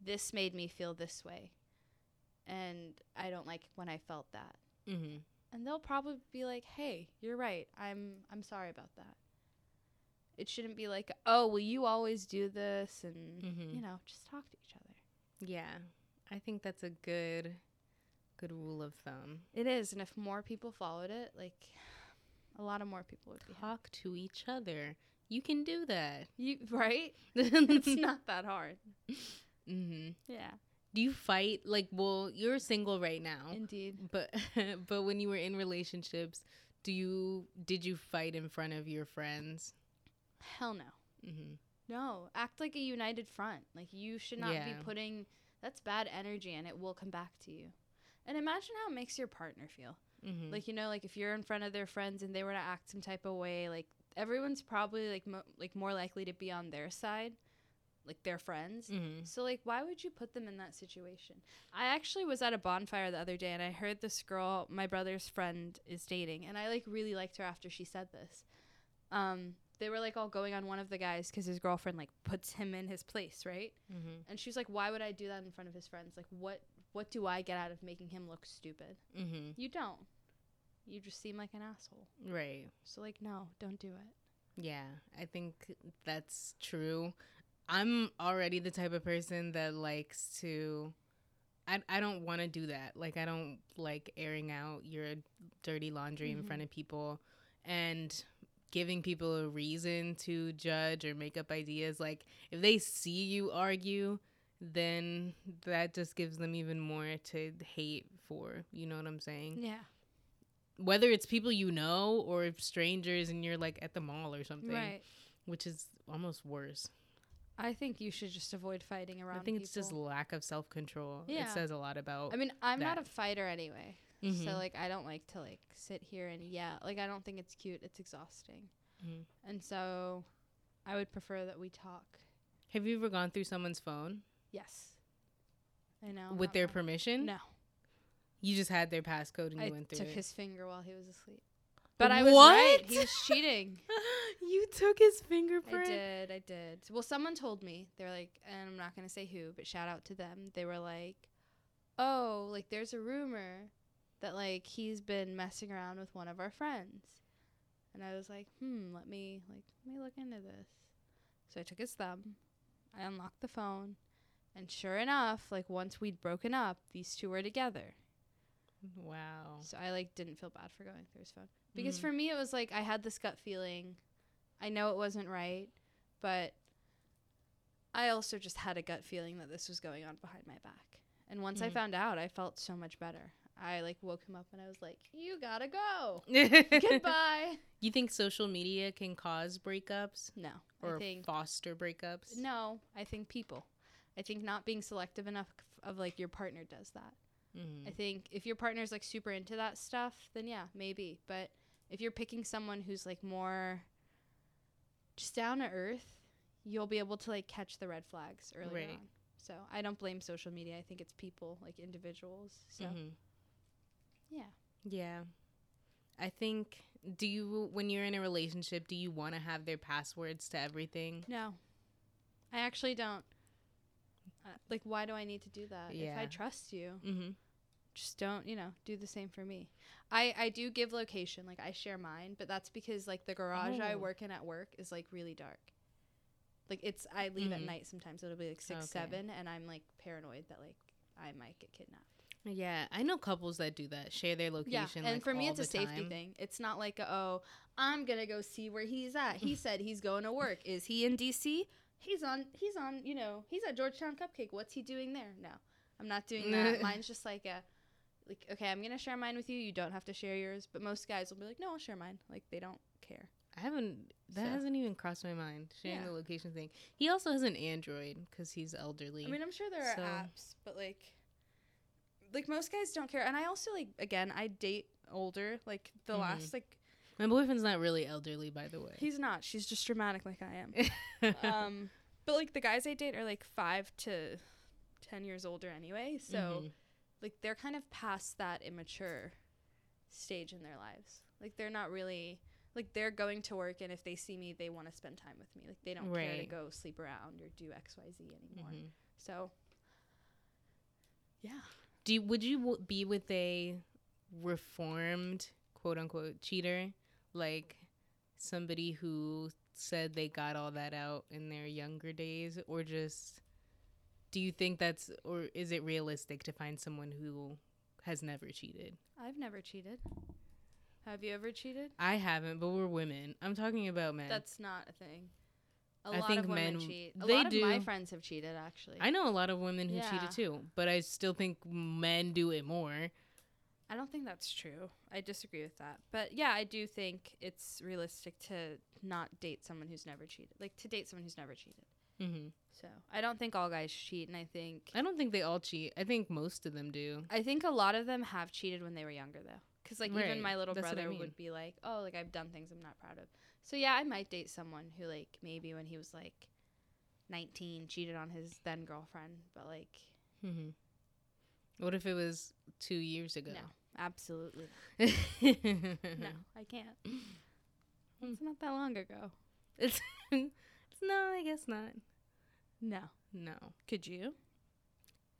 this made me feel this way. And I don't like when I felt that. Mm-hmm. And they'll probably be like, hey, you're right. I'm I'm sorry about that. It shouldn't be like, oh, well, you always do this, and, mm-hmm. you know, just talk to each other. Yeah. I think that's a good, good rule of thumb. It is. And if more people followed it, like, a lot of more people would be Talk happy. To each other. You can do that. You Right? It's not that hard. Mm-hmm. Yeah. Do you fight? Like, well, you're single right now. Indeed. But, but when you were in relationships, do you, did you fight in front of your friends? Hell no. Mm-hmm. No. Act like a united front. Like, you should not yeah. be putting... That's bad energy, and it will come back to you. And imagine how it makes your partner feel. Mm-hmm. Like, you know, like, if you're in front of their friends and they were to act some type of way, like, everyone's probably, like, mo- like more likely to be on their side, like, their friends. Mm-hmm. So, like, why would you put them in that situation? I actually was at a bonfire the other day, and I heard this girl my brother's friend is dating, and I, like, really liked her after she said this. Um... They were, like, all going on one of the guys because his girlfriend, like, puts him in his place, right? Mm-hmm. And she was like, why would I do that in front of his friends? Like, what what do I get out of making him look stupid? Mm-hmm. You don't. You just seem like an asshole. Right. So, like, no, don't do it. Yeah, I think that's true. I'm already the type of person that likes to... I, I don't want to do that. Like, I don't like airing out your dirty laundry mm-hmm. in front of people. And... giving people a reason to judge or make up ideas. Like, if they see you argue, then that just gives them even more to hate for. You know what I'm saying? Yeah. Whether it's people you know or strangers and you're like at the mall or something. Right. Which is almost worse. I think you should just avoid fighting around people. I think people. It's just lack of self-control. Yeah. It says a lot about I mean, I'm that. Not a fighter anyway. Mm-hmm. So, like, I don't like to, like, sit here and yell. Like, I don't think it's cute. It's exhausting. Mm-hmm. And so I would prefer that we talk. Have you ever gone through someone's phone? Yes. I know. With their mine. Permission? No. You just had their passcode and I you went through it. I took his finger while he was asleep. But I was what? Right. He was cheating. You took his fingerprint? I did. I did. Well, someone told me. They're like, and I'm not going to say who, but shout out to them. They were like, oh, like there's a rumor that like he's been messing around with one of our friends. And I was like, hmm, let me like let me look into this. So I took his thumb. I unlocked the phone. And sure enough, like once we'd broken up, these two were together. Wow. So I like didn't feel bad for going through his phone. Because mm. for me, it was like I had this gut feeling. I know it wasn't right, but I also just had a gut feeling that this was going on behind my back. And once mm. I found out, I felt so much better. I like woke him up and I was like, you gotta go. Goodbye. You think social media can cause breakups? No. Or I think foster breakups? No. I think people. I think not being selective enough of like your partner does that. Mm-hmm. I think if your partner's like super into that stuff, then yeah, maybe. But if you're picking someone who's like more just down to earth, you'll be able to like catch the red flags early right. on. So I don't blame social media. I think it's people, like individuals. So mm-hmm. yeah. Yeah. I think, do you, when you're in a relationship, do you want to have their passwords to everything? No, I actually don't. Uh, like, why do I need to do that? Yeah. If I trust you, mm-hmm. just don't, you know, do the same for me. I, I do give location. Like, I share mine, but that's because, like, the garage oh. I work in at work is, like, really dark. Like, it's, I leave mm-hmm. at night sometimes. It'll be, like, six, seven, and I'm, like, paranoid that, like, I might get kidnapped. Yeah, I know couples that do that, share their location. Yeah, and like, for me, it's a safety time. Thing. It's not like, oh, I'm going to go see where he's at. He said he's going to work. Is he in D C? He's on, he's on, you know, he's at Georgetown Cupcake. What's he doing there? No, I'm not doing that. Mine's just like a, like, okay, I'm going to share mine with you. You don't have to share yours. But most guys will be like, no, I'll share mine. Like, they don't care. I haven't, that so. Hasn't even crossed my mind, sharing yeah. the location thing. He also has an Android because he's elderly. I mean, I'm sure there are so. Apps, but like, like most guys don't care. And I also like, again, I date older, like the mm-hmm. last, like. My boyfriend's not really elderly, by the way. He's not. She's just dramatic like I am. um, but, like, the guys I date are, like, five to ten years older anyway. So, mm-hmm. like, they're kind of past that immature stage in their lives. Like, they're not really – like, they're going to work, and if they see me, they want to spend time with me. Like, they don't right. care to go sleep around or do X, Y, Z anymore. Mm-hmm. So, yeah. Do you, would you w- be with a reformed, quote-unquote, cheater? Like somebody who said they got all that out in their younger days, or just do you think that's, or is it realistic to find someone who has never cheated? I've never cheated. Have you ever cheated? I haven't, but we're women. I'm talking about men. That's not a thing. A I lot think of women men, cheat. A they lot of do. My friends have cheated, actually. I know a lot of women who yeah. cheated too, but I still think men do it more. I don't think that's true. I disagree with that. But yeah, I do think it's realistic to not date someone who's never cheated. Like to date someone who's never cheated. Mm-hmm. So I don't think all guys cheat, and I think I don't think they all cheat. I think most of them do. I think a lot of them have cheated when they were younger, though, because like right. even my little that's brother what I mean. Would be like, "Oh, like I've done things I'm not proud of." So yeah, I might date someone who like maybe when he was like nineteen cheated on his then girlfriend, but like. Mm-hmm. What if it was two years ago? No, absolutely not. No, I can't. It's not that long ago. It's, it's no, I guess not. No. No. Could you?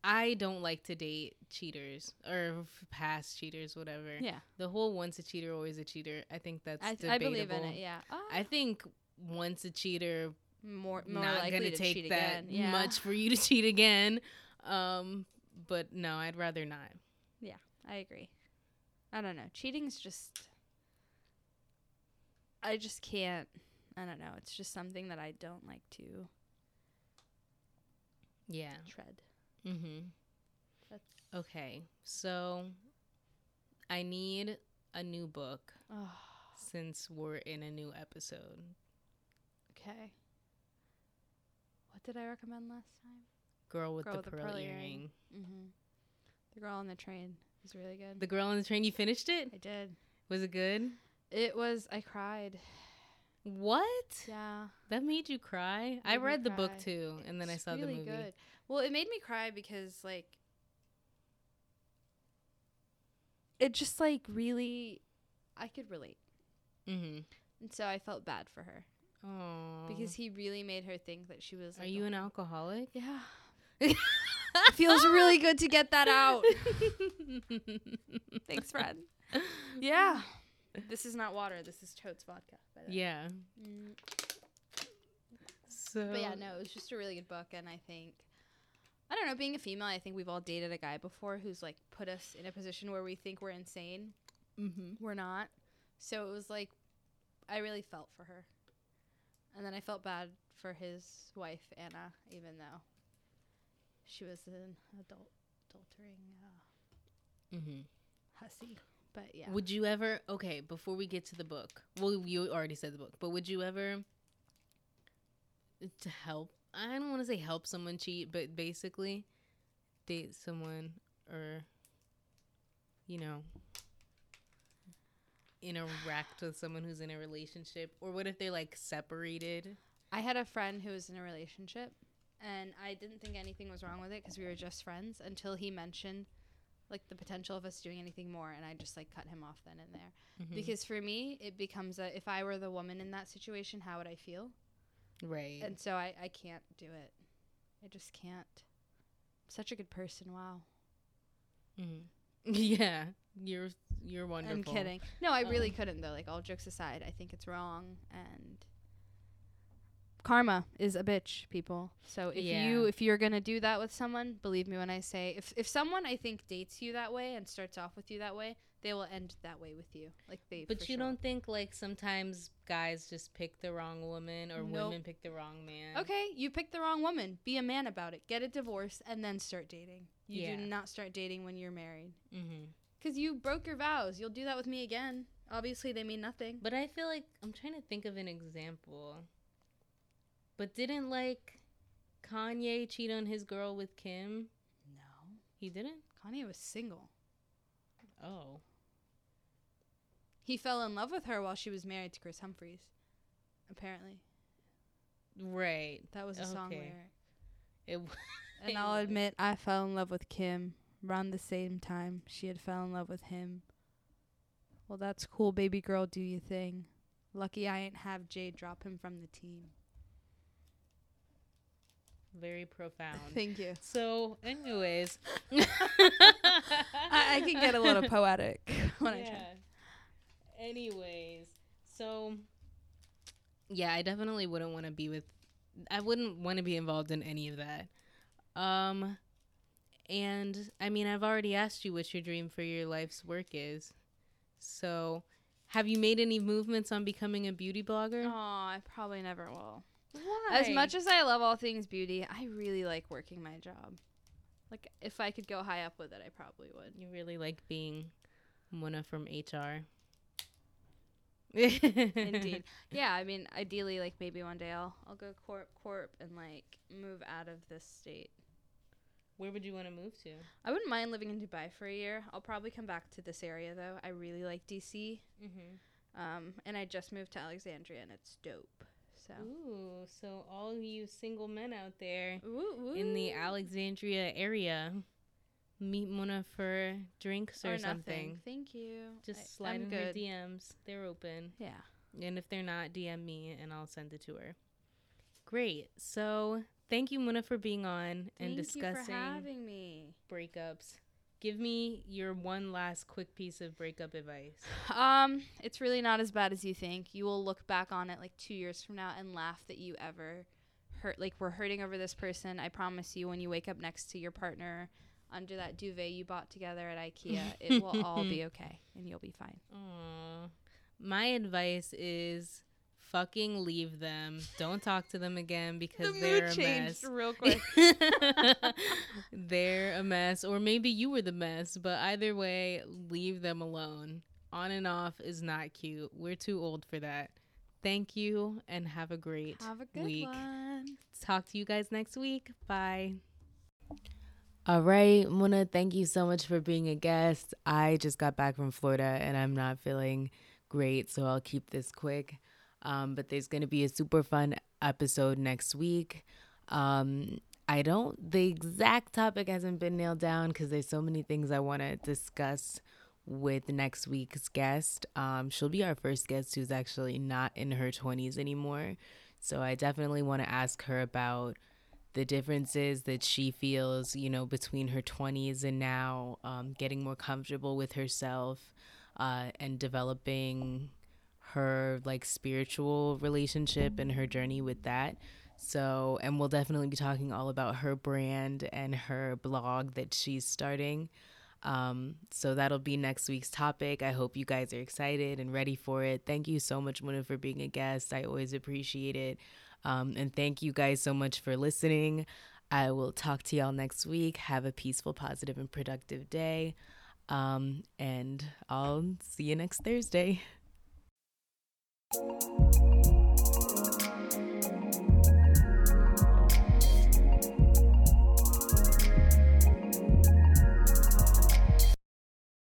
I don't like to date cheaters or past cheaters, whatever. Yeah. The whole once a cheater, always a cheater. I think that's I, debatable. I believe in it, yeah. Oh. I think once a cheater, more, more not going to take that yeah. much for you to cheat again. Um But no, I'd rather not. Yeah, I agree. I don't know. Cheating's just, I just can't, I don't know. It's just something that I don't like to yeah. tread. Mm-hmm. That's... Okay, so I need a new book oh. since we're in a new episode. Okay. What did I recommend last time? Girl with, girl the, with pearl the pearl earring. earring. Mm-hmm. The Girl on the Train is really good. The Girl on the Train, you finished it? I did. Was it good? It was, I cried. What? Yeah. That made you cry? Made I read the book too, and then I saw really the movie. Good. Well, it made me cry because, like, it just, like, really, I could relate. Mm-hmm. And so I felt bad for her. Aww. Because he really made her think that she was, like, are you oh, an alcoholic? Yeah. It feels really good to get that out. Thanks, Fred. Yeah. This is not water. This is Totes vodka. By the yeah. way. Mm. So. But yeah, no, it was just a really good book, and I think, I don't know, being a female, I think we've all dated a guy before who's like put us in a position where we think we're insane. Mm-hmm. We're not. So it was like, I really felt for her, and then I felt bad for his wife Anna, even though she was an adult, adultering uh, mm-hmm. hussy. But yeah. Would you ever, okay, before we get to the book, well, you already said the book, but would you ever to help, I don't want to say help someone cheat, but basically date someone or, you know, interact with someone who's in a relationship? Or what if they're like separated? I had a friend who was in a relationship, and I didn't think anything was wrong with it because we were just friends until he mentioned like the potential of us doing anything more, and I just like cut him off then and there. Mm-hmm. Because for me, it becomes a, if I were the woman in that situation, how would I feel? Right. And so I, I can't do it. I just can't. I'm such a good person. Wow. Mm-hmm. Yeah. You're, you're wonderful. I'm kidding. No, I really um. couldn't though. Like, all jokes aside, I think it's wrong, and karma is a bitch, people. So if yeah. you if you're gonna do that with someone, believe me when I say, if if someone I think dates you that way and starts off with you that way, they will end that way with you. Like they. But you sure. don't think like sometimes guys just pick the wrong woman, or nope. women pick the wrong man? Okay, you pick the wrong woman. Be a man about it. Get a divorce and then start dating. You yeah. do not start dating when you're married. Mm-hmm. Because you broke your vows. You'll do that with me again. Obviously, they mean nothing. But I feel like I'm trying to think of an example. But didn't, like, Kanye cheat on his girl with Kim? No. He didn't? Kanye was single. Oh. He fell in love with her while she was married to Chris Humphries, apparently. Right. That was a okay. song lyric. It w- And I'll admit, I fell in love with Kim around the same time she had fell in love with him. Well, that's cool, baby girl, do your thing. Lucky I ain't have Jay drop him from the team. Very profound. Thank you. So, anyways. I, I can get a little poetic when yeah. I try. Anyways. So, yeah, I definitely wouldn't want to be with... I wouldn't want to be involved in any of that. Um, and, I mean, I've already asked you what your dream for your life's work is. So, have you made any movements on becoming a beauty blogger? Oh, I probably never will. Why? As much as I love all things beauty, I really like working my job. Like, if I could go high up with it, I probably would. You really like being Muna from H R. Indeed. Yeah, I mean, ideally, like, maybe one day I'll I'll go corp corp and, like, move out of this state. Where would you want to move to? I wouldn't mind living in Dubai for a year. I'll probably come back to this area, though. I really like D C Mm-hmm. Um, and I just moved to Alexandria, and it's dope. So. Ooh, so all you single men out there ooh, ooh. in the Alexandria area, meet Muna for drinks or, or something. Thank you. Just I, slide I'm in good. her D Ms. They're open. Yeah. And if they're not, D M me and I'll send it to her. Great. So thank you, Muna, for being on thank and discussing you for having me. breakups. Give me your one last quick piece of breakup advice. Um, it's really not as bad as you think. You will look back on it like two years from now and laugh that you ever hurt. Like, we're hurting over this person. I promise you, when you wake up next to your partner under that duvet you bought together at IKEA, it will all be okay and you'll be fine. Aww. My advice is fucking leave them. Don't talk to them again because the they're mood a changed mess. Real quick. They're a mess, or maybe you were the mess. But either way, leave them alone. On and off is not cute. We're too old for that. Thank you, and have a great have a good week. One. Talk to you guys next week. Bye. All right, Muna, thank you so much for being a guest. I just got back from Florida and I'm not feeling great, so I'll keep this quick. Um, but there's going to be a super fun episode next week. Um, I don't, the exact topic hasn't been nailed down because there's so many things I want to discuss with next week's guest. Um, she'll be our first guest who's actually not in her twenties anymore. So I definitely want to ask her about the differences that she feels, you know, between her twenties and now, um, getting more comfortable with herself, uh, and developing her like spiritual relationship and her journey with that. So, and we'll definitely be talking all about her brand and her blog that she's starting. Um, so that'll be next week's topic. I hope you guys are excited and ready for it. Thank you so much, Muna, for being a guest. I always appreciate it. Um, and thank you guys so much for listening. I will talk to y'all next week. Have a peaceful, positive, and productive day. Um, and I'll see you next Thursday.